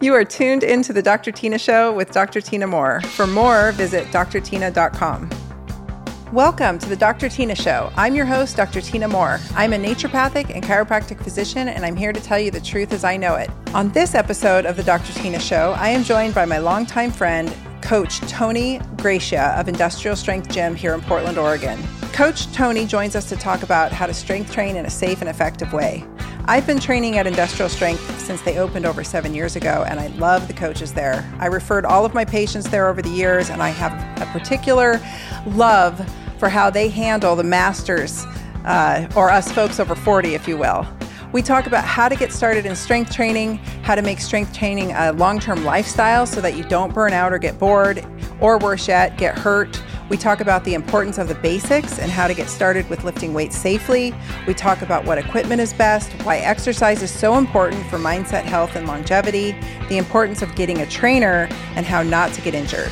You are tuned into the Dr. Tyna Show with Dr. Tyna Moore. For more, visit drtyna.com. Welcome to the Dr. Tyna Show. I'm your host, Dr. Tyna Moore. I'm a naturopathic and chiropractic physician, and I'm here to tell you the truth as I know it. On this episode of the Dr. Tyna Show, I am joined by my longtime friend, Coach Tony Gracia of Industrial Strength Gym here in Portland, Oregon. Coach Tony joins us to talk about how to strength train in a safe and effective way. I've been training at Industrial Strength since they opened over 7 years ago, and I love the coaches there. I referred all of my patients there over the years, and I have a particular love for how they handle the masters, or us folks over 40, if you will. We talk about how to get started in strength training, how to make strength training a long-term lifestyle so that you don't burn out or get bored, or worse yet, get hurt. We talk about the importance of the basics and how to get started with lifting weights safely. We talk about what equipment is best, why exercise is so important for mindset, health, and longevity, the importance of getting a trainer, and how not to get injured.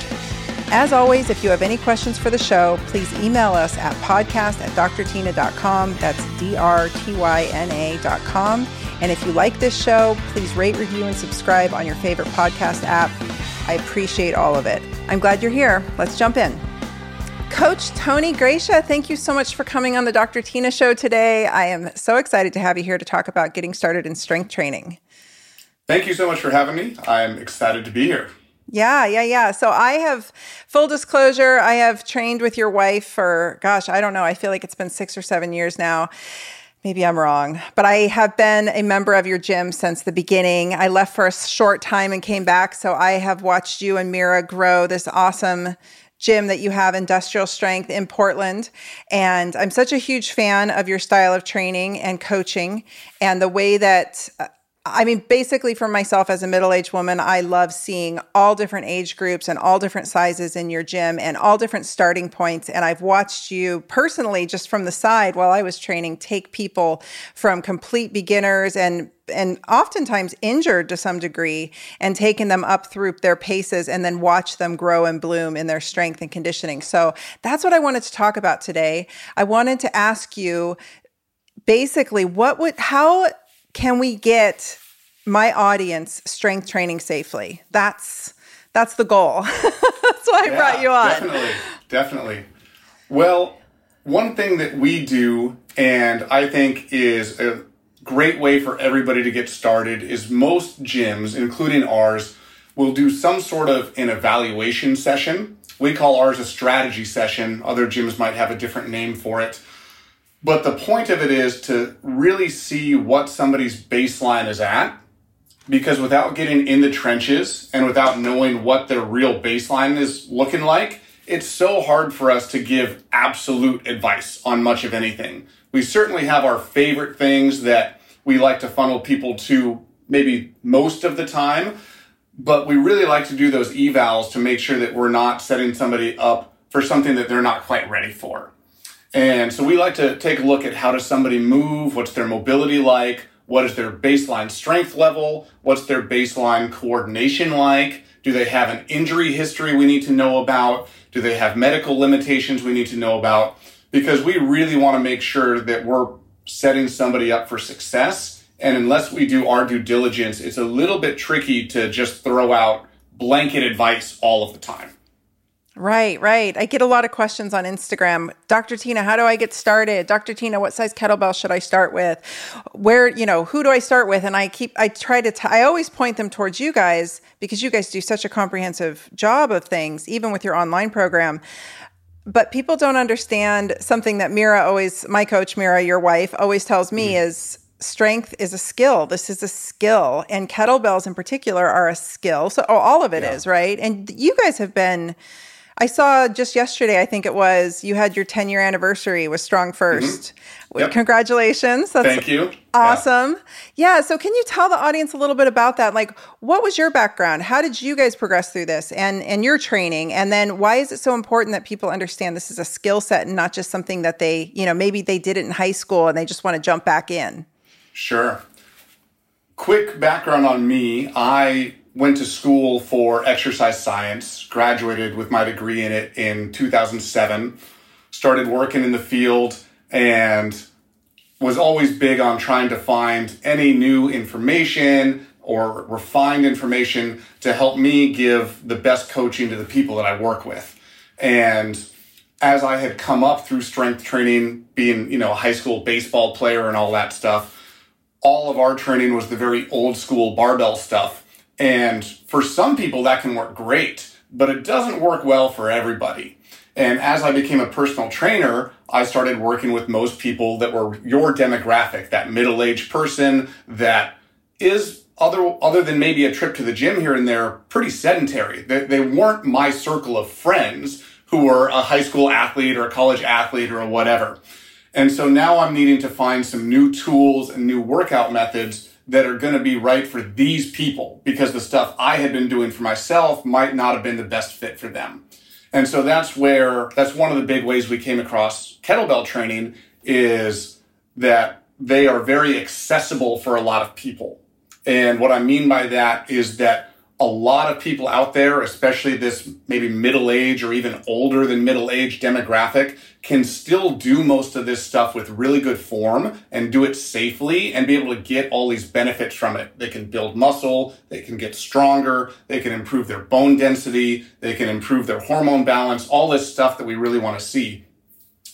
As always, if you have any questions for the show, please email us at podcast@drtyna.com. That's drtyna.com. And if you like this show, please rate, review, and subscribe on your favorite podcast app. I appreciate all of it. I'm glad you're here. Let's jump in. Coach Tony Gracia, thank you so much for coming on the Dr. Tyna Show today. I am so excited to have you here to talk about getting started in strength training. Thank you so much for having me. I'm excited to be here. Yeah. So I have, full disclosure, I have trained with your wife for, I don't know, I feel like it's been 6 or 7 years now. Maybe I'm wrong, but I have been a member of your gym since the beginning. I left for a short time and came back. So I have watched you and Mira grow this awesome gym that you have, Industrial Strength in Portland. And I'm such a huge fan of your style of training and coaching and the way that, I mean, basically for myself as a middle-aged woman, I love seeing all different age groups and all different sizes in your gym and all different starting points. And I've watched you personally just from the side while I was training, take people from complete beginners and oftentimes injured to some degree and taking them up through their paces and then watch them grow and bloom in their strength and conditioning. So that's what I wanted to talk about today. I wanted to ask you basically how can we get my audience strength training safely? That's the goal. That's why I brought you on. Definitely. Well, one thing that we do, and I think is a great way for everybody to get started, is most gyms, including ours, will do some sort of an evaluation session. We call ours a strategy session. Other gyms might have a different name for it. But the point of it is to really see what somebody's baseline is at, because without getting in the trenches and without knowing what their real baseline is looking like, it's so hard for us to give absolute advice on much of anything. We certainly have our favorite things that we like to funnel people to maybe most of the time, but we really like to do those evals to make sure that we're not setting somebody up for something that they're not quite ready for. And so we like to take a look at how does somebody move, what's their mobility like, what is their baseline strength level, what's their baseline coordination like, do they have an injury history we need to know about, do they have medical limitations we need to know about, because we really want to make sure that we're setting somebody up for success. And unless we do our due diligence, it's a little bit tricky to just throw out blanket advice all of the time. Right. I get a lot of questions on Instagram. Dr. Tyna, how do I get started? Dr. Tyna, what size kettlebell should I start with? Where, who do I start with? And I always point them towards you guys because you guys do such a comprehensive job of things, even with your online program. But people don't understand something that my coach Mira, your wife, always tells me is strength is a skill. This is a skill. And kettlebells in particular are a skill. So all of it is, right? And you guys have been... I saw just yesterday, I think it was, you had your 10-year anniversary with Strong First. Mm-hmm. Yep. Congratulations. That's Thank you. Awesome. Yeah. So can you tell the audience a little bit about that? Like, what was your background? How did you guys progress through this and your training? And then why is it so important that people understand this is a skill set and not just something that they, maybe they did it in high school and they just want to jump back in? Sure. Quick background on me. I went to school for exercise science, graduated with my degree in it in 2007, started working in the field, and was always big on trying to find any new information or refined information to help me give the best coaching to the people that I work with. And as I had come up through strength training, being, you know, a high school baseball player and all that stuff, all of our training was the very old school barbell stuff. And for some people that can work great, but it doesn't work well for everybody. And as I became a personal trainer, I started working with most people that were your demographic, that middle-aged person that is, other than maybe a trip to the gym here and there, pretty sedentary. They weren't my circle of friends who were a high school athlete or a college athlete or whatever. And so now I'm needing to find some new tools and new workout methods that are going to be right for these people, because the stuff I had been doing for myself might not have been the best fit for them. And so that's one of the big ways we came across kettlebell training, is that they are very accessible for a lot of people. And what I mean by that is that a lot of people out there, especially this maybe middle age or even older than middle age demographic, can still do most of this stuff with really good form and do it safely and be able to get all these benefits from it. They can build muscle, they can get stronger, they can improve their bone density, they can improve their hormone balance, all this stuff that we really want to see,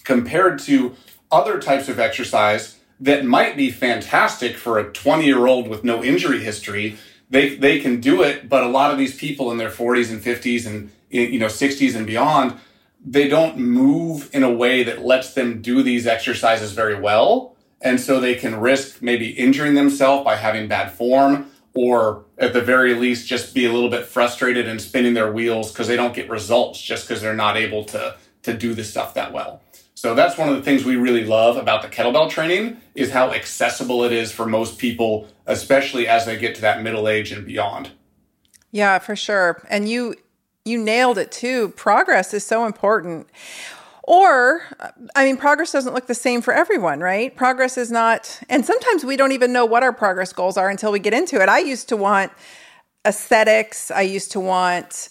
compared to other types of exercise that might be fantastic for a 20-year-old with no injury history. They can do it, but a lot of these people in their 40s and 50s and, you know, 60s and beyond, they don't move in a way that lets them do these exercises very well. And so they can risk maybe injuring themselves by having bad form, or at the very least just be a little bit frustrated and spinning their wheels because they don't get results just because they're not able to do this stuff that well. So that's one of the things we really love about the kettlebell training, is how accessible it is for most people, especially as they get to that middle age and beyond. Yeah, for sure. And you nailed it too. Progress is so important. Or, I mean, progress doesn't look the same for everyone, right? Progress is not, and sometimes we don't even know what our progress goals are until we get into it. I used to want aesthetics. I used to want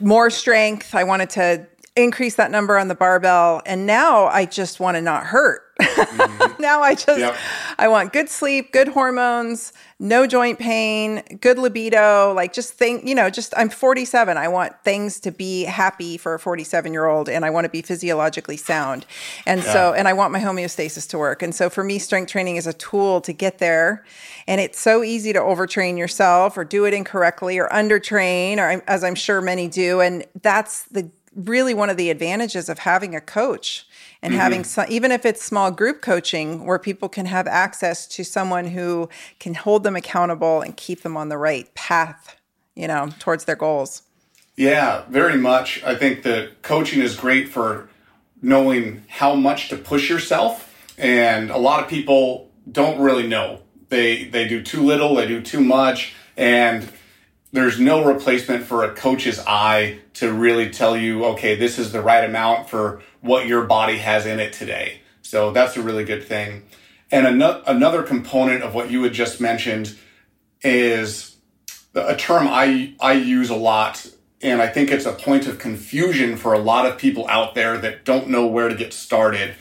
more strength. I wanted to increase that number on the barbell. And now I just want to not hurt. Mm-hmm. Now I just, yep. I want good sleep, good hormones, no joint pain, good libido. Like just think, you know, just, I'm 47. I want things to be happy for a 47-year-old, and I want to be physiologically sound. And so, and I want my homeostasis to work. And so for me, strength training is a tool to get there. And it's so easy to overtrain yourself or do it incorrectly or undertrain, or as I'm sure many do. And that's the really one of the advantages of having a coach and mm-hmm. having some, even if it's small group coaching where people can have access to someone who can hold them accountable and keep them on the right path, you know, towards their goals. Yeah, very much. I think the coaching is great for knowing how much to push yourself. And a lot of people don't really know. They do too little, they do too much. And there's no replacement for a coach's eye to really tell you, okay, this is the right amount for what your body has in it today. So that's a really good thing. And another component of what you had just mentioned is a term I use a lot, and I think it's a point of confusion for a lot of people out there that don't know where to get started,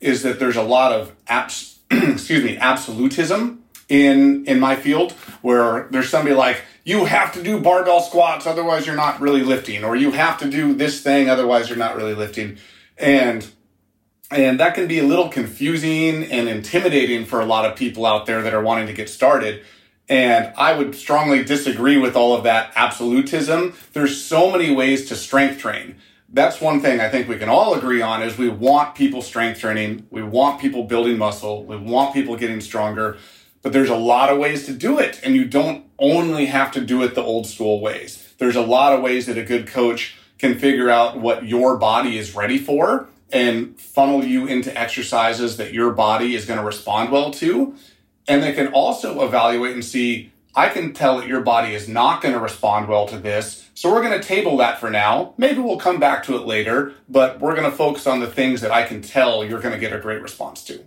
is that there's a lot of absolutism in my field, where there's somebody like, you have to do barbell squats, otherwise you're not really lifting, or you have to do this thing, otherwise you're not really lifting. And that can be a little confusing and intimidating for a lot of people out there that are wanting to get started. And I would strongly disagree with all of that absolutism. There's so many ways to strength train. That's one thing I think we can all agree on, is we want people strength training. We want people building muscle. We want people getting stronger. But there's a lot of ways to do it, and you don't only have to do it the old school ways. There's a lot of ways that a good coach can figure out what your body is ready for and funnel you into exercises that your body is going to respond well to. And they can also evaluate and see, I can tell that your body is not going to respond well to this, so we're going to table that for now. Maybe we'll come back to it later, but we're going to focus on the things that I can tell you're going to get a great response to.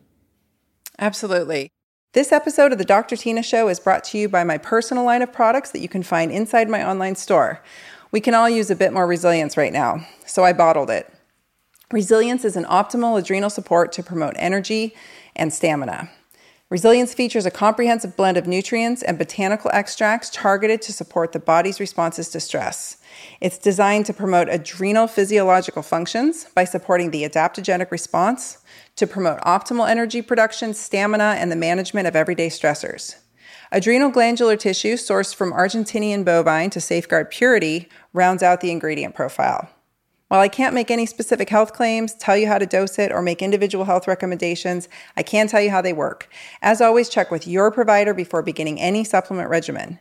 Absolutely. This episode of the Dr. Tyna Show is brought to you by my personal line of products that you can find inside my online store. We can all use a bit more resilience right now, so I bottled it. Resilience is an optimal adrenal support to promote energy and stamina. Resilience features a comprehensive blend of nutrients and botanical extracts targeted to support the body's responses to stress. It's designed to promote adrenal physiological functions by supporting the adaptogenic response, to promote optimal energy production, stamina, and the management of everyday stressors. Adrenal glandular tissue sourced from Argentinian bovine to safeguard purity rounds out the ingredient profile. While I can't make any specific health claims, tell you how to dose it, or make individual health recommendations, I can tell you how they work. As always, check with your provider before beginning any supplement regimen.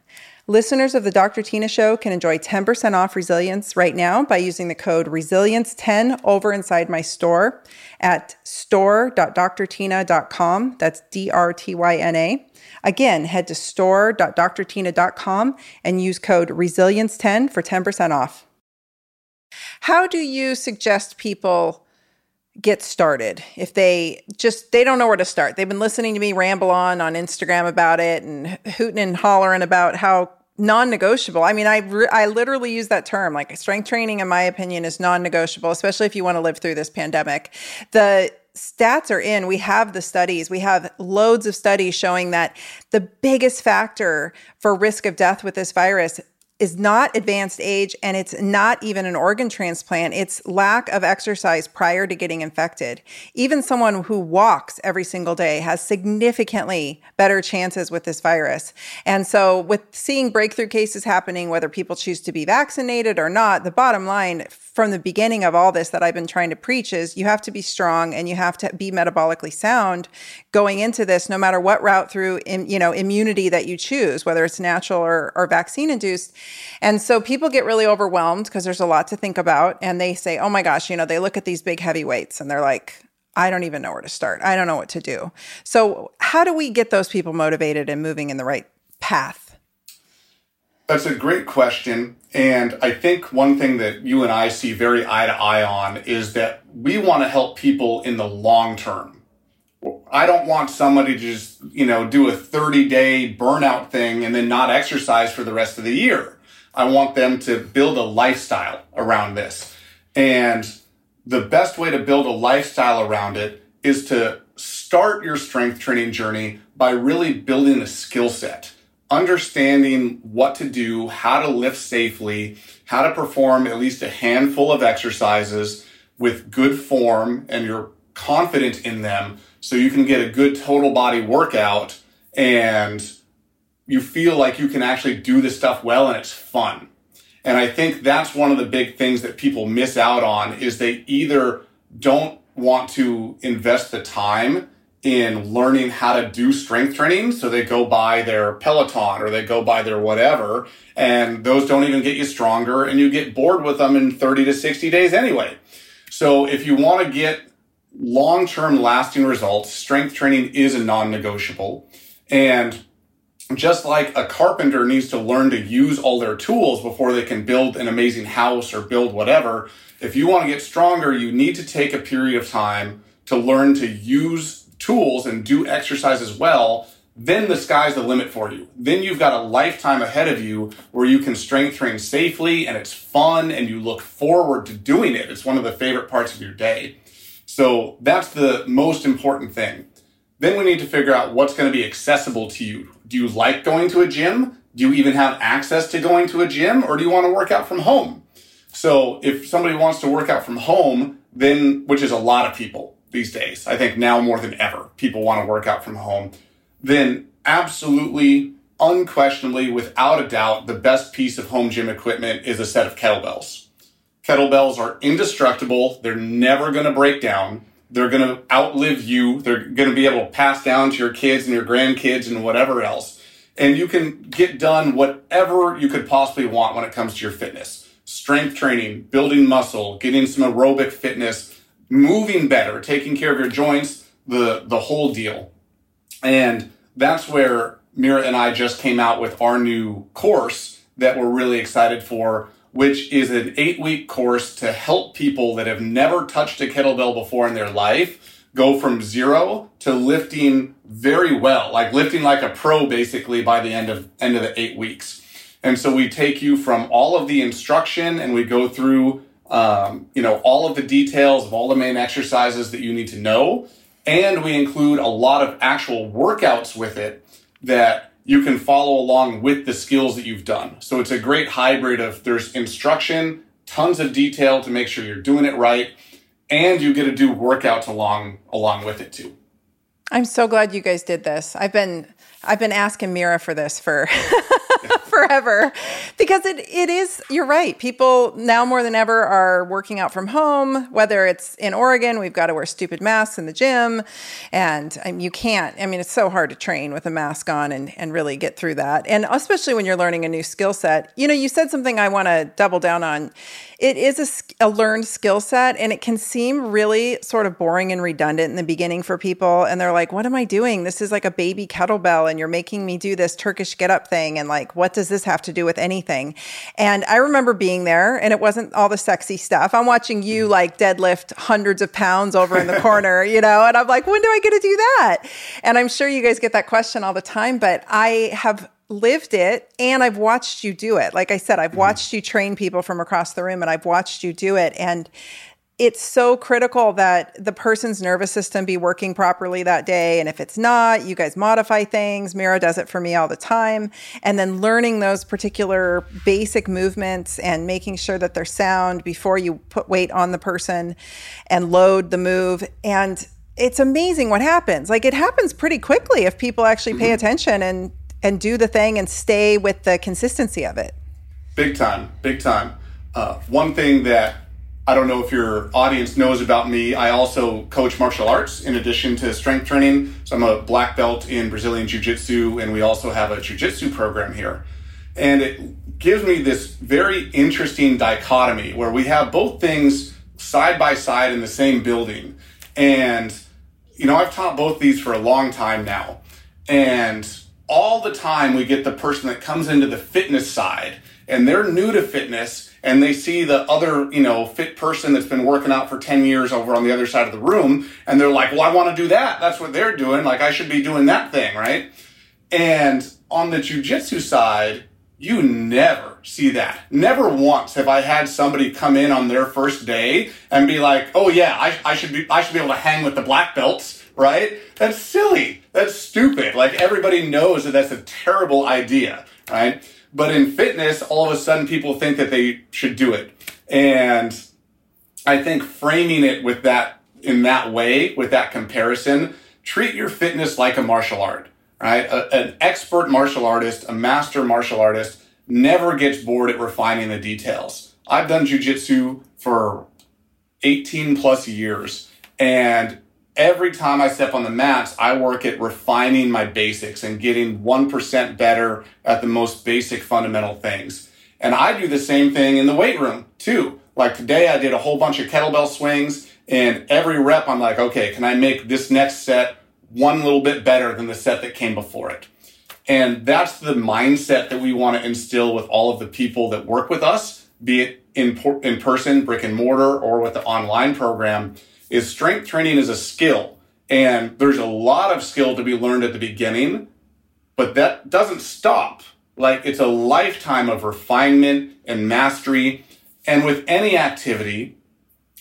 Listeners of the Dr. Tyna Show can enjoy 10% off Resilience right now by using the code RESILIENCE10 over inside my store at store.drtyna.com. That's DRTYNA. Again, head to store.drtyna.com and use code RESILIENCE10 for 10% off. How do you suggest people get started if they don't know where to start? They've been listening to me ramble on Instagram about it and hooting and hollering about how non-negotiable. I mean, I literally use that term. Like, strength training, in my opinion, is non-negotiable, especially if you want to live through this pandemic. The stats are in. We have the studies. We have loads of studies showing that the biggest factor for risk of death with this virus is not advanced age, and it's not even an organ transplant. It's lack of exercise prior to getting infected. Even someone who walks every single day has significantly better chances with this virus. And so with seeing breakthrough cases happening, whether people choose to be vaccinated or not, the bottom line from the beginning of all this that I've been trying to preach is you have to be strong and you have to be metabolically sound going into this, no matter what route through immunity that you choose, whether it's natural or vaccine-induced. And so people get really overwhelmed because there's a lot to think about. And they say, oh my gosh, they look at these big heavy weights and they're like, I don't even know where to start. I don't know what to do. So how do we get those people motivated and moving in the right path? That's a great question. And I think one thing that you and I see very eye to eye on is that we want to help people in the long term. I don't want somebody to just, do a 30-day burnout thing and then not exercise for the rest of the year. I want them to build a lifestyle around this. And the best way to build a lifestyle around it is to start your strength training journey by really building a skill set, understanding what to do, how to lift safely, how to perform at least a handful of exercises with good form, and you're confident in them, so you can get a good total body workout and you feel like you can actually do this stuff well and it's fun. And I think that's one of the big things that people miss out on is they either don't want to invest the time in learning how to do strength training. So they go buy their Peloton or they go buy their whatever, and those don't even get you stronger and you get bored with them in 30 to 60 days anyway. So if you want to get long-term lasting results, strength training is a non-negotiable. And just like a carpenter needs to learn to use all their tools before they can build an amazing house or build whatever, if you want to get stronger, you need to take a period of time to learn to use tools and do exercises well. Then the sky's the limit for you. Then you've got a lifetime ahead of you where you can strength train safely and it's fun and you look forward to doing it. It's one of the favorite parts of your day. So that's the most important thing. Then we need to figure out what's going to be accessible to you. Do you like going to a gym? Do you even have access to going to a gym? Or do you want to work out from home? So if somebody wants to work out from home, then, which is a lot of people these days, I think now more than ever, people want to work out from home, then absolutely, unquestionably, without a doubt, the best piece of home gym equipment is a set of kettlebells. Kettlebells are indestructible. They're never going to break down. They're going to outlive you. They're going to be able to pass down to your kids and your grandkids and whatever else. And you can get done whatever you could possibly want when it comes to your fitness. Strength training, building muscle, getting some aerobic fitness, moving better, taking care of your joints, the whole deal. And that's where Mira and I just came out with our new course that we're really excited for, which is an 8-week course to help people that have never touched a kettlebell before in their life go from zero to lifting very well, like lifting like a pro basically by the end of the 8 weeks. And so we take you from all of the instruction and we go through all of the details of all the main exercises that you need to know. And we include a lot of actual workouts with it that you can follow along with the skills that you've done. So it's a great hybrid of there's instruction, tons of detail to make sure you're doing it right, and you get to do workouts along with it too. I'm so glad you guys did this. I've been asking Mira for this for forever, because it is, you're right. People now more than ever are working out from home, whether it's in Oregon, we've got to wear stupid masks in the gym, and you can't, it's so hard to train with a mask on and really get through that. And especially when you're learning a new skill set, you said something I want to double down on. It is a learned skill set, and it can seem really sort of boring and redundant in the beginning for people. And they're like, what am I doing? This is like a baby kettlebell, and you're making me do this Turkish get up thing. And like, what does this have to do with anything? And I remember being there, and it wasn't all the sexy stuff. I'm watching you like deadlift hundreds of pounds over in the corner, and I'm like, when do I get to do that? And I'm sure you guys get that question all the time, but I have lived it, and I've watched you do it. Like I said, I've watched you train people from across the room, and I've watched you do it. And it's so critical that the person's nervous system be working properly that day. And if it's not, you guys modify things. Mira does it for me all the time. And then learning those particular basic movements and making sure that they're sound before you put weight on the person and load the move. And it's amazing what happens. Like, it happens pretty quickly if people actually pay attention and do the thing and stay with the consistency of it. Big time. One thing that I don't know if your audience knows about me, I also coach martial arts in addition to strength training. So I'm a black belt in Brazilian jiu-jitsu, and we also have a jiu-jitsu program here. And it gives me this very interesting dichotomy where we have both things side by side in the same building. And, I've taught both these for a long time now. And all the time we get the person that comes into the fitness side, and they're new to fitness, and they see the other, fit person that's been working out for 10 years over on the other side of the room, and they're like, well, I want to do that. That's what they're doing. Like, I should be doing that thing, right? And on the jiu-jitsu side, you never see that. Never once have I had somebody come in on their first day and be like, oh yeah, I should be able to hang with the black belts, right? That's silly. That's stupid. Like, everybody knows that that's a terrible idea, right? But in fitness, all of a sudden people think that they should do it. And I think framing it with that, in that way, with that comparison, treat your fitness like a martial art, right? An expert martial artist, a master martial artist, never gets bored at refining the details. I've done jiu-jitsu for 18 plus years, and every time I step on the mats, I work at refining my basics and getting 1% better at the most basic fundamental things. And I do the same thing in the weight room too. Like, today I did a whole bunch of kettlebell swings, and every rep I'm like, okay, can I make this next set one little bit better than the set that came before it? And that's the mindset that we want to instill with all of the people that work with us, be it in person, brick and mortar, or with the online program. Is strength training is a skill, and there's a lot of skill to be learned at the beginning, but that doesn't stop. Like, it's a lifetime of refinement and mastery. And with any activity,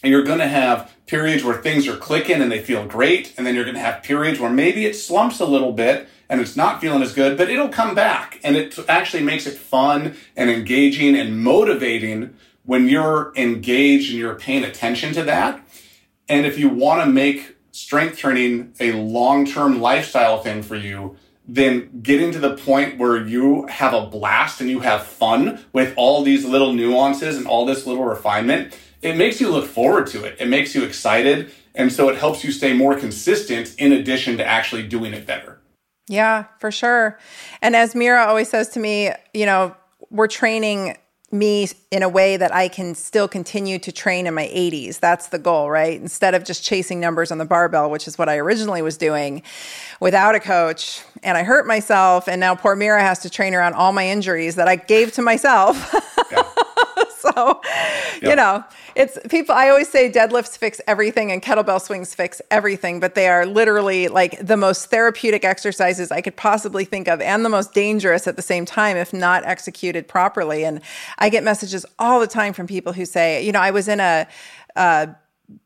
you're going to have periods where things are clicking and they feel great. And then you're going to have periods where maybe it slumps a little bit and it's not feeling as good, but it'll come back. And it actually makes it fun and engaging and motivating when you're engaged and you're paying attention to that. And if you want to make strength training a long-term lifestyle thing for you, then getting to the point where you have a blast and you have fun with all these little nuances and all this little refinement, it makes you look forward to it. It makes you excited. And so it helps you stay more consistent in addition to actually doing it better. Yeah, for sure. And as Mira always says to me, we're training me in a way that I can still continue to train in my 80s. That's the goal, right? Instead of just chasing numbers on the barbell, which is what I originally was doing without a coach. And I hurt myself. And now poor Mira has to train around all my injuries that I gave to myself. Yeah. So, yeah. It's people, I always say deadlifts fix everything and kettlebell swings fix everything, but they are literally like the most therapeutic exercises I could possibly think of and the most dangerous at the same time if not executed properly. And I get messages all the time from people who say, I was in a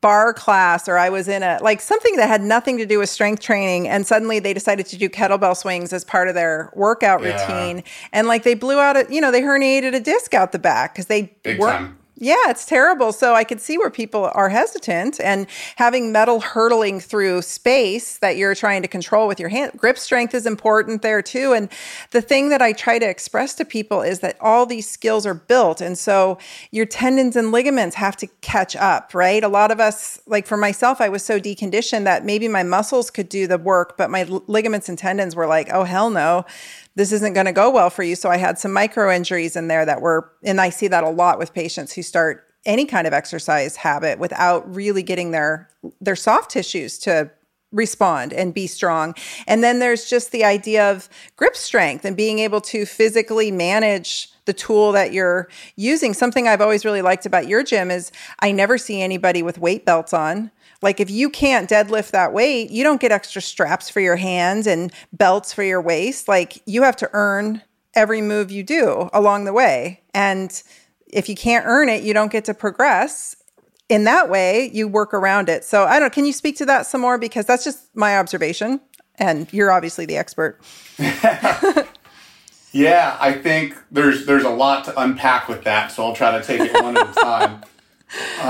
bar class, or I was in a, like, something that had nothing to do with strength training, and suddenly they decided to do kettlebell swings as part of their workout routine. And like they blew out, they herniated a disc out the back because they weren't. Yeah, it's terrible. So I could see where people are hesitant, and having metal hurtling through space that you're trying to control with your hand, grip strength is important there too. And the thing that I try to express to people is that all these skills are built. And so your tendons and ligaments have to catch up, right? A lot of us, like for myself, I was so deconditioned that maybe my muscles could do the work, but my ligaments and tendons were like, oh, hell no. This isn't going to go well for you. So I had some micro injuries in there and I see that a lot with patients who start any kind of exercise habit without really getting their soft tissues to respond and be strong. And then there's just the idea of grip strength and being able to physically manage the tool that you're using. Something I've always really liked about your gym is I never see anybody with weight belts on. Like if you can't deadlift that weight, you don't get extra straps for your hands and belts for your waist. Like you have to earn every move you do along the way. And if you can't earn it, you don't get to progress. In that way, you work around it. So I don't know, can you speak to that some more? Because that's just my observation. And you're obviously the expert. Yeah, I think there's a lot to unpack with that. So I'll try to take it one at a time.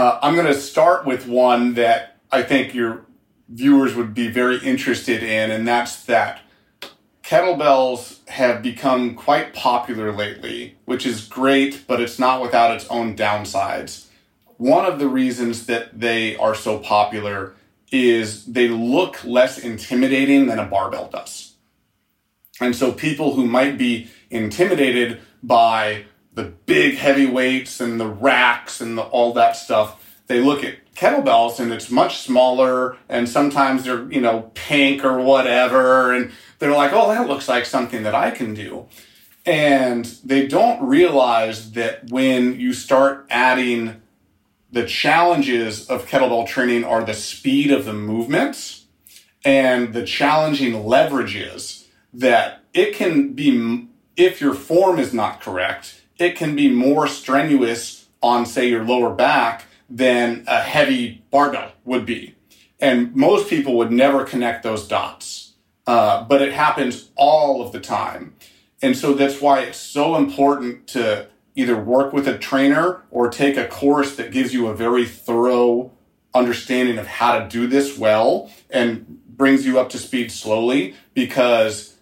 I'm going to start with one that I think your viewers would be very interested in, and that's that kettlebells have become quite popular lately, which is great, but it's not without its own downsides. One of the reasons that they are so popular is they look less intimidating than a barbell does. And so people who might be intimidated by the big heavy weights and the racks and all that stuff, they look at kettlebells and it's much smaller, and sometimes they're, pink or whatever. And they're like, oh, that looks like something that I can do. And they don't realize that when you start adding the challenges of kettlebell training are the speed of the movements and the challenging leverages, that it can be, if your form is not correct, it can be more strenuous on, say, your lower back than a heavy barbell would be. And most people would never connect those dots. But it happens all of the time. And so that's why it's so important to either work with a trainer or take a course that gives you a very thorough understanding of how to do this well and brings you up to speed slowly, because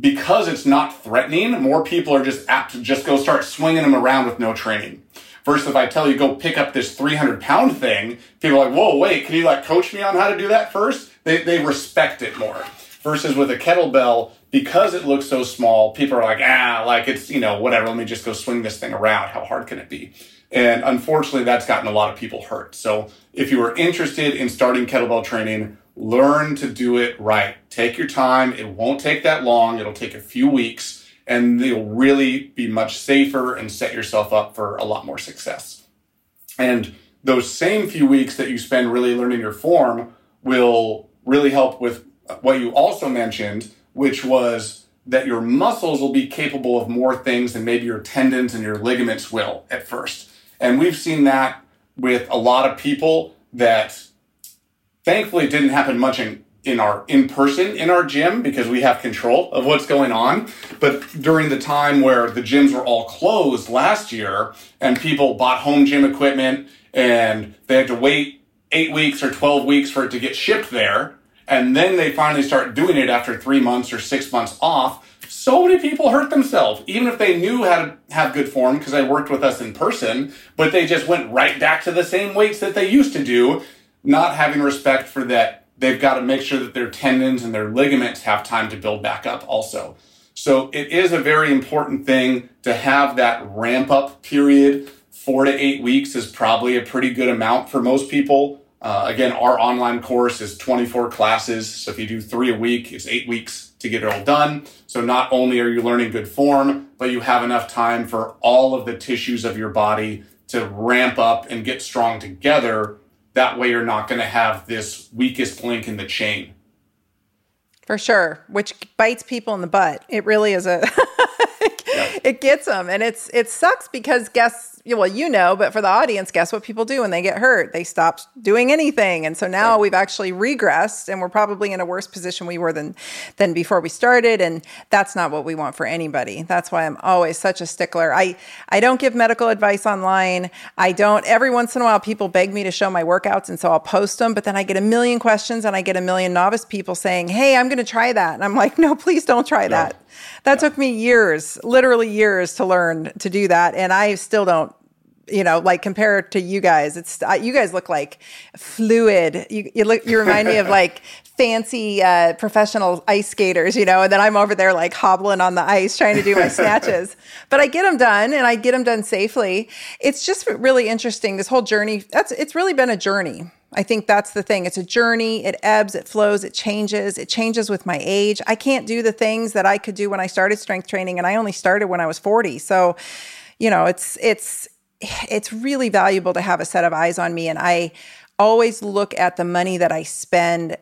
it's not threatening, more people are just apt to just go start swinging them around with no training. Versus if I tell you, go pick up this 300-pound thing, people are like, whoa, wait, can you coach me on how to do that first? They respect it more. Versus with a kettlebell, because it looks so small, people are like, it's, whatever, let me just go swing this thing around. How hard can it be? And unfortunately, that's gotten a lot of people hurt. So if you are interested in starting kettlebell training, learn to do it right. Take your time. It won't take that long. It'll take a few weeks, and you'll really be much safer and set yourself up for a lot more success. And those same few weeks that you spend really learning your form will really help with what you also mentioned, which was that your muscles will be capable of more things than maybe your tendons and your ligaments will at first. And we've seen that with a lot of people that thankfully, it didn't happen much in our gym, because we have control of what's going on. But during the time where the gyms were all closed last year and people bought home gym equipment and they had to wait 8 weeks or 12 weeks for it to get shipped there, and then they finally start doing it after 3 months or 6 months off, so many people hurt themselves, even if they knew how to have good form because they worked with us in person, but they just went right back to the same weights that they used to do, not having respect for that they've got to make sure that their tendons and their ligaments have time to build back up also. So it is a very important thing to have that ramp up period. 4 to 8 weeks is probably a pretty good amount for most people. Again, our online course is 24 classes. So if you do 3 a week, it's 8 weeks to get it all done. So not only are you learning good form, but you have enough time for all of the tissues of your body to ramp up and get strong together. That way you're not going to have this weakest link in the chain. For sure, which bites people in the butt. It really is a, it gets them. And it sucks because well, you know, but for the audience, guess what people do when they get hurt? They stop doing anything. And so now We've actually regressed, and we're probably in a worse position we were than before we started. And that's not what we want for anybody. That's why I'm always such a stickler. I don't give medical advice online. Every once in a while, people beg me to show my workouts, and so I'll post them, but then I get a million questions and I get a million novice people saying, hey, I'm going to try that. And I'm like, no, please don't try that. That took me years, literally years, to learn to do that. And I still don't, like, compare it to you guys. You guys look like fluid. You remind me of like fancy professional ice skaters, and then I'm over there like hobbling on the ice trying to do my snatches. But I get them done, and I get them done safely. It's just really interesting, this whole journey. It's really been a journey. I think that's the thing. It's a journey. It ebbs, it flows, it changes. It changes with my age. I can't do the things that I could do when I started strength training, and I only started when I was 40. So, it's really valuable to have a set of eyes on me. And I always look at the money that I spend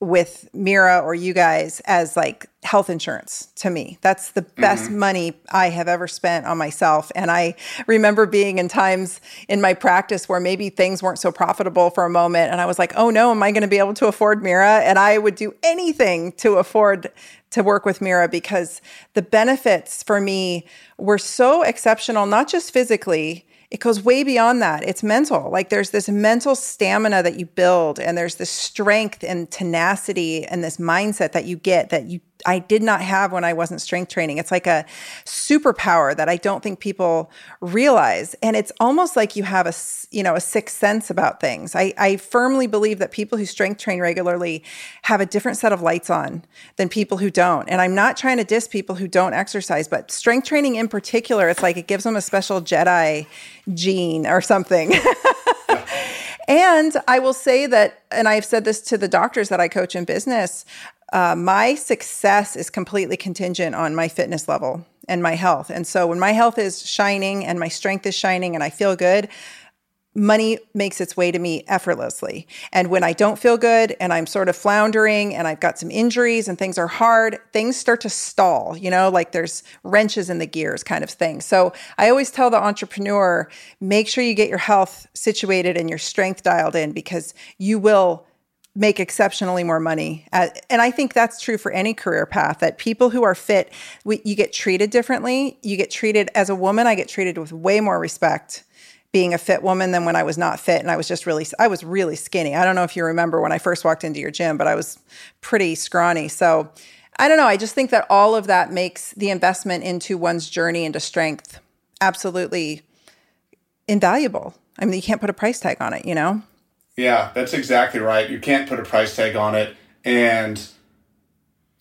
with Mira or you guys as like health insurance to me. That's the best money I have ever spent on myself. And I remember being in times in my practice where maybe things weren't so profitable for a moment. And I was like, oh no, am I going to be able to afford Mira? And I would do anything to afford to work with Mira, because the benefits for me were so exceptional, not just physically. It goes way beyond that. It's mental. Like, there's this mental stamina that you build, and there's this strength and tenacity and this mindset that you get I did not have when I wasn't strength training. It's like a superpower that I don't think people realize. And it's almost like you have a sixth sense about things. I firmly believe that people who strength train regularly have a different set of lights on than people who don't. And I'm not trying to diss people who don't exercise, but strength training in particular, it's like it gives them a special Jedi gene or something. And I will say that, and I've said this to the doctors that I coach in business, my success is completely contingent on my fitness level and my health. And so when my health is shining and my strength is shining and I feel good, money makes its way to me effortlessly. And when I don't feel good and I'm sort of floundering and I've got some injuries and things are hard, things start to stall, like there's wrenches in the gears kind of thing. So I always tell the entrepreneur, make sure you get your health situated and your strength dialed in, because you will make exceptionally more money. And I think that's true for any career path, that people who are fit, you get treated differently. You get treated as a woman. I get treated with way more respect being a fit woman than when I was not fit. And I was really skinny. I don't know if you remember when I first walked into your gym, but I was pretty scrawny. So I don't know. I just think that all of that makes the investment into one's journey into strength absolutely invaluable. I mean, you can't put a price tag on it, Yeah, that's exactly right. You can't put a price tag on it. And,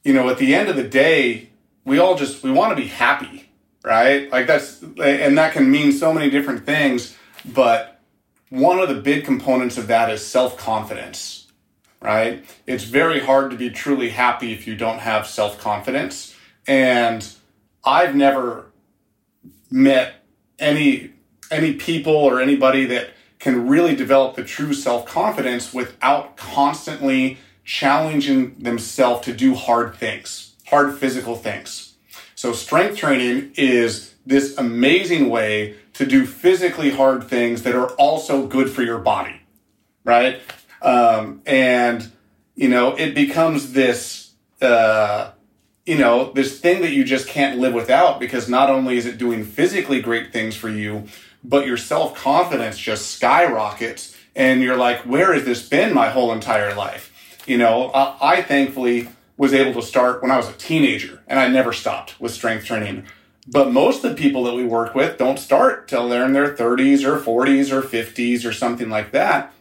at the end of the day, we want to be happy, right? Like and that can mean so many different things, but one of the big components of that is self-confidence, right? It's very hard to be truly happy if you don't have self-confidence. And I've never met any people or anybody that can really develop the true self-confidence without constantly challenging themselves to do hard things, hard physical things. So strength training is this amazing way to do physically hard things that are also good for your body, right? It becomes this, this thing that you just can't live without, because not only is it doing physically great things for you, but your self-confidence just skyrockets, and you're like, where has this been my whole entire life? I thankfully was able to start when I was a teenager, and I never stopped with strength training. But most of the people that we work with don't start till they're in their 30s or 40s or 50s or something like that.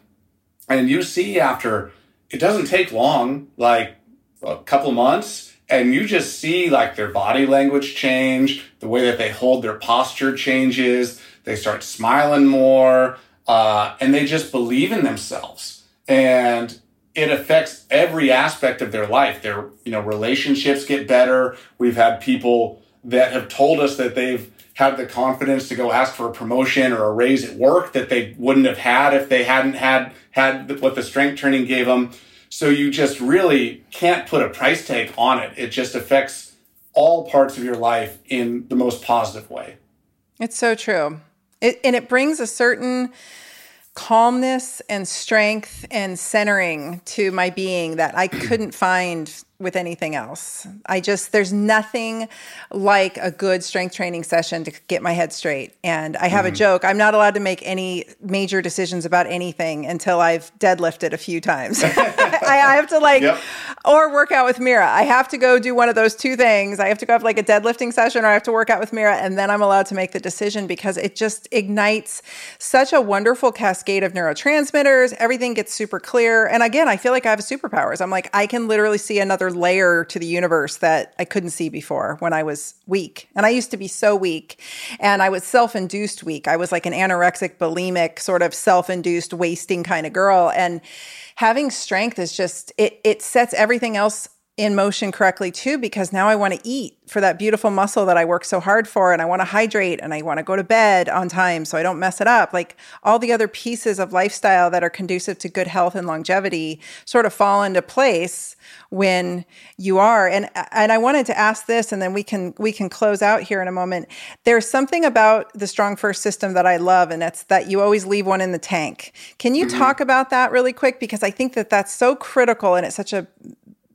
And you see after, it doesn't take long, like a couple months, and you just see like their body language change, the way that they hold their posture changes, they start smiling more, and they just believe in themselves. And it affects every aspect of their life. Their, relationships get better. We've had people that have told us that they've had the confidence to go ask for a promotion or a raise at work that they wouldn't have had if they hadn't had what the strength training gave them. So you just really can't put a price tag on it. It just affects all parts of your life in the most positive way. It's so true. And it brings a certain calmness and strength and centering to my being that I couldn't find with anything else. There's nothing like a good strength training session to get my head straight. And I have a joke. I'm not allowed to make any major decisions about anything until I've deadlifted a few times. I have to or work out with Mira. I have to go do one of those two things. I have to go have a deadlifting session, or I have to work out with Mira. And then I'm allowed to make the decision, because it just ignites such a wonderful cascade of neurotransmitters. Everything gets super clear. And again, I feel like I have superpowers. I'm like, I can literally see another layer to the universe that I couldn't see before when I was weak. And I used to be so weak, and I was self-induced weak. I was like an anorexic, bulimic, sort of self-induced, wasting kind of girl. And having strength is just, it sets everything else in motion correctly too, because now I want to eat for that beautiful muscle that I work so hard for, and I want to hydrate, and I want to go to bed on time so I don't mess it up. Like all the other pieces of lifestyle that are conducive to good health and longevity sort of fall into place when you are. And I wanted to ask this, and then we can close out here in a moment. There's something about the Strong First system that I love, and that's that you always leave one in the tank. Can you talk about that really quick? Because I think that that's so critical, and it's such a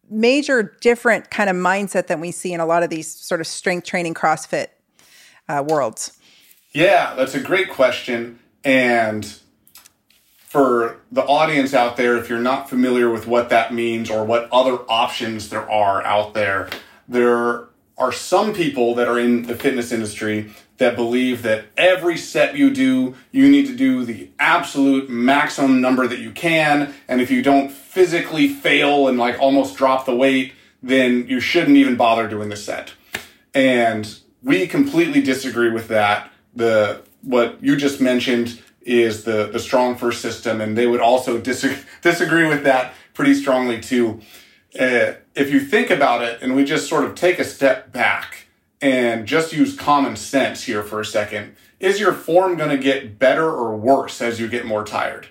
major different kind of mindset than we see in a lot of these sort of strength training CrossFit worlds. Yeah, that's a great question. And for the audience out there, if you're not familiar with what that means or what other options there are out there are some people that are in the fitness industry that believe that every set you do, you need to do the absolute maximum number that you can. And if you don't physically fail and almost drop the weight, then you shouldn't even bother doing the set. And we completely disagree with that. What you just mentioned is the Strong First system, and they would also disagree with that pretty strongly too. If you think about it, and we just sort of take a step back and just use common sense here for a second, is your form going to get better or worse as you get more tired?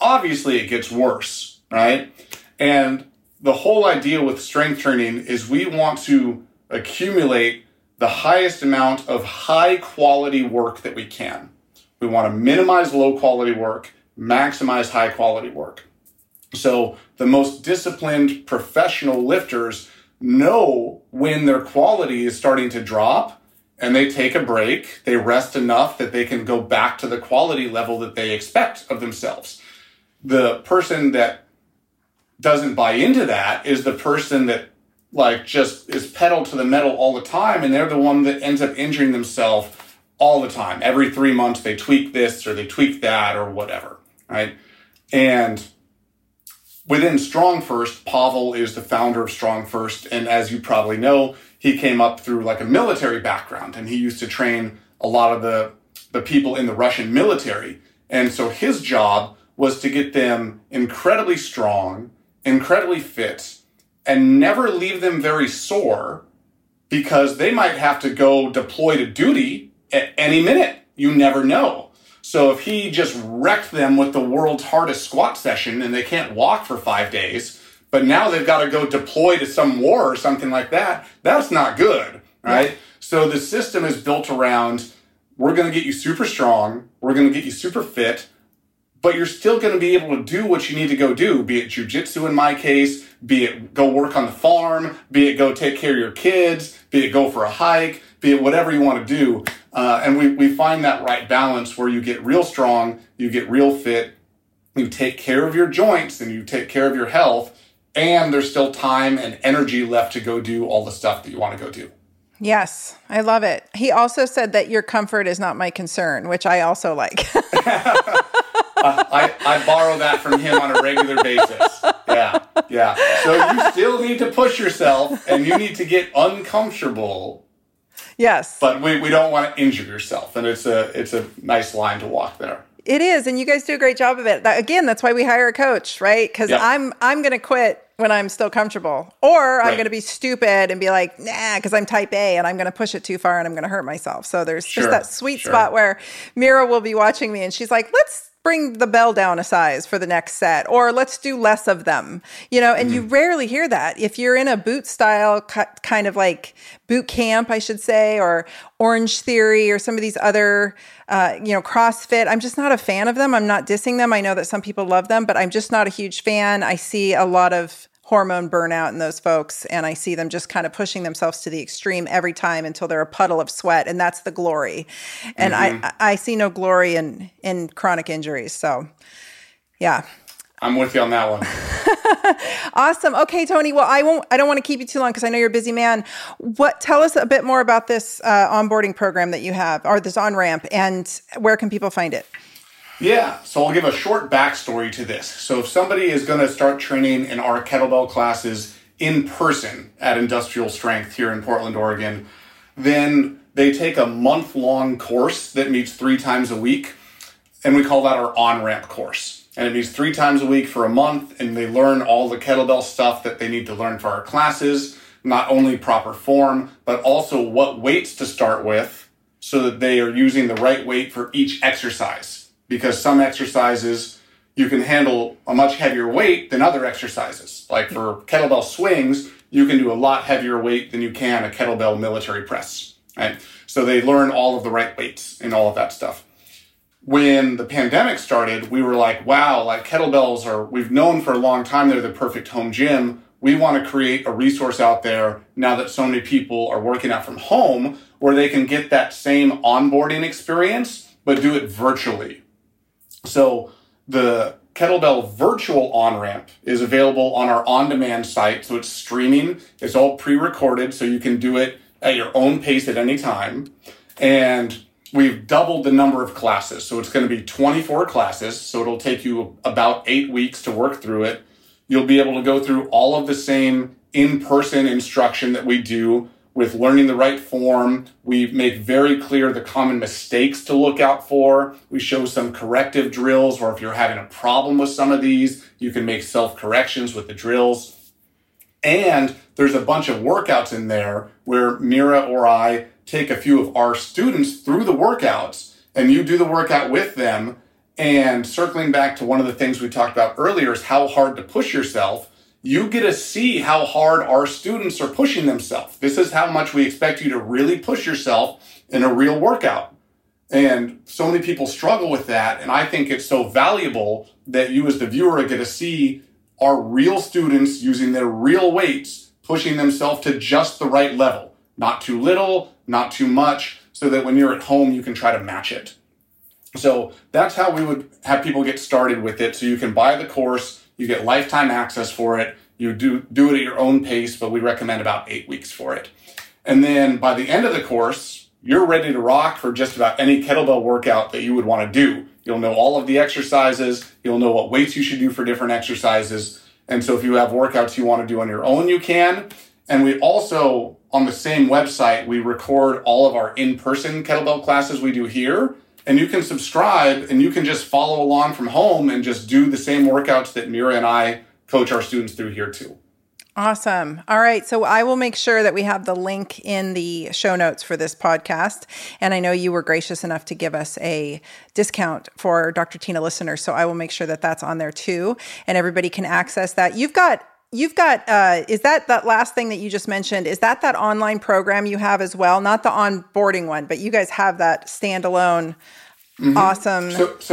Obviously, it gets worse, right? And the whole idea with strength training is we want to accumulate the highest amount of high-quality work that we can. We want to minimize low-quality work, maximize high-quality work. So the most disciplined professional lifters know when their quality is starting to drop, and they take a break, they rest enough that they can go back to the quality level that they expect of themselves. The person that doesn't buy into that is the person that just is pedal to the metal all the time, and they're the one that ends up injuring themselves all the time. Every 3 months they tweak this or they tweak that or whatever, right? And within Strong First, Pavel is the founder of Strong First, and as you probably know, he came up through a military background, and he used to train a lot of the people in the Russian military. And so his job was to get them incredibly strong, incredibly fit, and never leave them very sore, because they might have to go deploy to duty at any minute. You never know. So if he just wrecked them with the world's hardest squat session and they can't walk for 5 days, but now they've got to go deploy to some war or something like that, that's not good, right? Yeah. So the system is built around, we're going to get you super strong, we're going to get you super fit, but you're still going to be able to do what you need to go do, be it jujitsu in my case, be it go work on the farm, be it go take care of your kids, be it go for a hike, be it whatever you want to do. And we find that right balance where you get real strong, you get real fit, you take care of your joints and you take care of your health, and there's still time and energy left to go do all the stuff that you want to go do. Yes, I love it. He also said that your comfort is not my concern, which I also like. I borrow that from him on a regular basis. Yeah. So you still need to push yourself and you need to get uncomfortable. Yes. But we don't want to injure yourself. And it's a nice line to walk there. It is. And you guys do a great job of it. Again, that's why we hire a coach, right? Because I'm going to quit when I'm still comfortable, or I'm going to be stupid and be like, nah, because I'm type A and I'm going to push it too far and I'm going to hurt myself. So there's just that sweet spot where Mira will be watching me and she's like, let's bring the bell down a size for the next set, or let's do less of them, you know, and you rarely hear that. If you're in a boot style kind of like boot camp, I should say, or Orange Theory or some of these other, you know, CrossFit, I'm just not a fan of them. I'm not dissing them. I know that some people love them, but I'm just not a huge fan. I see a lot of hormone burnout in those folks, and I see them just kind of pushing themselves to the extreme every time until they're a puddle of sweat, and that's the glory. And I see no glory in chronic injuries. So, yeah. I'm with you on that one. Awesome. Okay, Tony. Well, I don't want to keep you too long because I know you're a busy man. Tell us a bit more about this onboarding program that you have, or this on-ramp, and where can people find it? Yeah. So I'll give a short backstory to this. So if somebody is going to start training in our kettlebell classes in person at Industrial Strength here in Portland, Oregon, then they take a month-long course that meets 3 times a week, and we call that our on-ramp course. And it means 3 times a week for a month, and they learn all the kettlebell stuff that they need to learn for our classes, not only proper form, but also what weights to start with so that they are using the right weight for each exercise. Because some exercises, you can handle a much heavier weight than other exercises. Like for kettlebell swings, you can do a lot heavier weight than you can a kettlebell military press. Right? So they learn all of the right weights and all of that stuff. When the pandemic started, we were like, wow, like kettlebells are, we've known for a long time they're the perfect home gym. We want to create a resource out there now that so many people are working out from home where they can get that same onboarding experience, but do it virtually. So the kettlebell virtual on-ramp is available on our on-demand site. So it's streaming. It's all pre-recorded, so you can do it at your own pace at any time. And we've doubled the number of classes, so it's going to be 24 classes, so it'll take you about 8 weeks to work through it. You'll be able to go through all of the same in-person instruction that we do with learning the right form. We make very clear the common mistakes to look out for. We show some corrective drills, or if you're having a problem with some of these, you can make self-corrections with the drills. And there's a bunch of workouts in there where Mira or I take a few of our students through the workouts, and you do the workout with them. And circling back to one of the things we talked about earlier is how hard to push yourself. You get to see how hard our students are pushing themselves. This is how much we expect you to really push yourself in a real workout. And so many people struggle with that. And I think it's so valuable that you as the viewer get to see our real students using their real weights, pushing themselves to just the right level. Not too little, not too much, so that when you're at home, you can try to match it. So that's how we would have people get started with it. So you can buy the course, you get lifetime access for it, you do it at your own pace, but we recommend about 8 weeks for it. And then by the end of the course, you're ready to rock for just about any kettlebell workout that you would want to do. You'll know all of the exercises, you'll know what weights you should do for different exercises. And so if you have workouts you want to do on your own, you can. And we also, on the same website, we record all of our in-person kettlebell classes we do here. And you can subscribe and you can just follow along from home and just do the same workouts that Mira and I coach our students through here too. Awesome. All right. So I will make sure that we have the link in the show notes for this podcast. And I know you were gracious enough to give us a discount for Dr. Tyna listeners. So I will make sure that that's on there too. And everybody can access that. You've got is that last thing that you just mentioned, is that online program you have as well? Not the onboarding one, but you guys have that standalone, awesome. So it's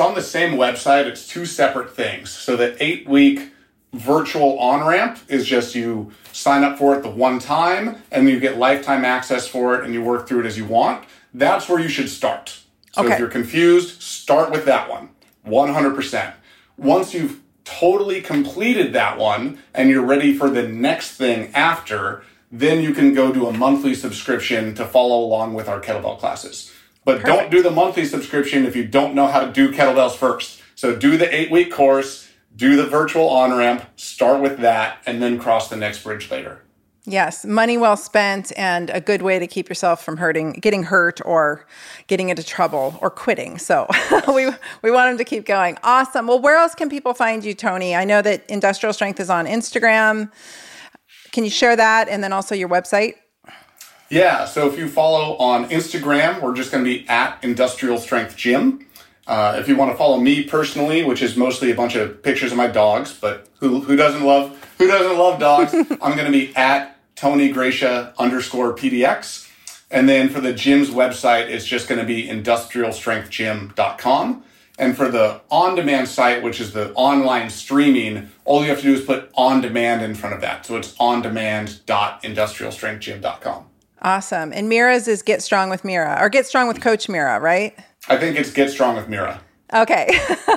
on the same website. It's 2 separate things. So the 8-week virtual on-ramp is just you sign up for it the one time, and you get lifetime access for it, and you work through it as you want. That's where you should start. So if you're confused, start with that one, 100%. Once you've totally completed that one and you're ready for the next thing after, then you can go to a monthly subscription to follow along with our kettlebell classes. But don't do the monthly subscription if you don't know how to do kettlebells first. So do the 8-week course, do the virtual on-ramp, start with that, and then cross the next bridge later. Yes, money well spent and a good way to keep yourself from getting hurt or getting into trouble or quitting. So we want them to keep going. Awesome. Well, where else can people find you, Tony? I know that Industrial Strength is on Instagram. Can you share that and then also your website? Yeah. So if you follow on Instagram, we're just going to be at Industrial Strength Gym. If you want to follow me personally, which is mostly a bunch of pictures of my dogs, but who doesn't love dogs? I'm going to be at Tony Gracia _PDX. And then for the gym's website, it's just going to be industrialstrengthgym.com. And for the on-demand site, which is the online streaming, all you have to do is put on-demand in front of that. So it's on-demand.industrialstrengthgym.com. Awesome. And Mira's is Get Strong with Mira, or Get Strong with Coach Mira, right? I think it's Get Strong with Mira. Okay.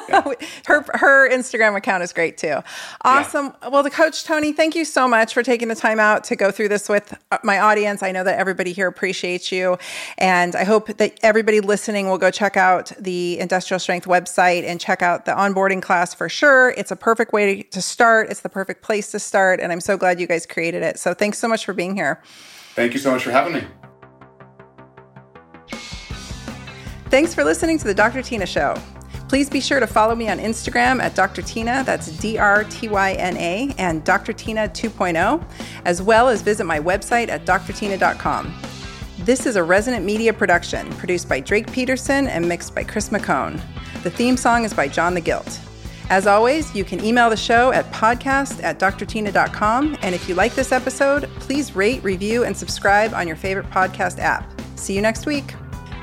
Yeah. Her Instagram account is great too. Awesome. Yeah. Well, Coach Tony, thank you so much for taking the time out to go through this with my audience. I know that everybody here appreciates you, and I hope that everybody listening will go check out the Industrial Strength website and check out the onboarding class for sure. It's a perfect way to start. It's the perfect place to start, and I'm so glad you guys created it. So thanks so much for being here. Thank you so much for having me. Thanks for listening to the Dr. Tyna Show. Please be sure to follow me on Instagram at Dr. Tyna, that's drtyna, and Dr. Tyna 2.0, as well as visit my website at drtyna.com. This is a Resonant Media production, produced by Drake Peterson and mixed by Chris McCone. The theme song is by John the Gilt. As always, you can email the show at podcast@drtyna.com, and if you like this episode, please rate, review, and subscribe on your favorite podcast app. See you next week.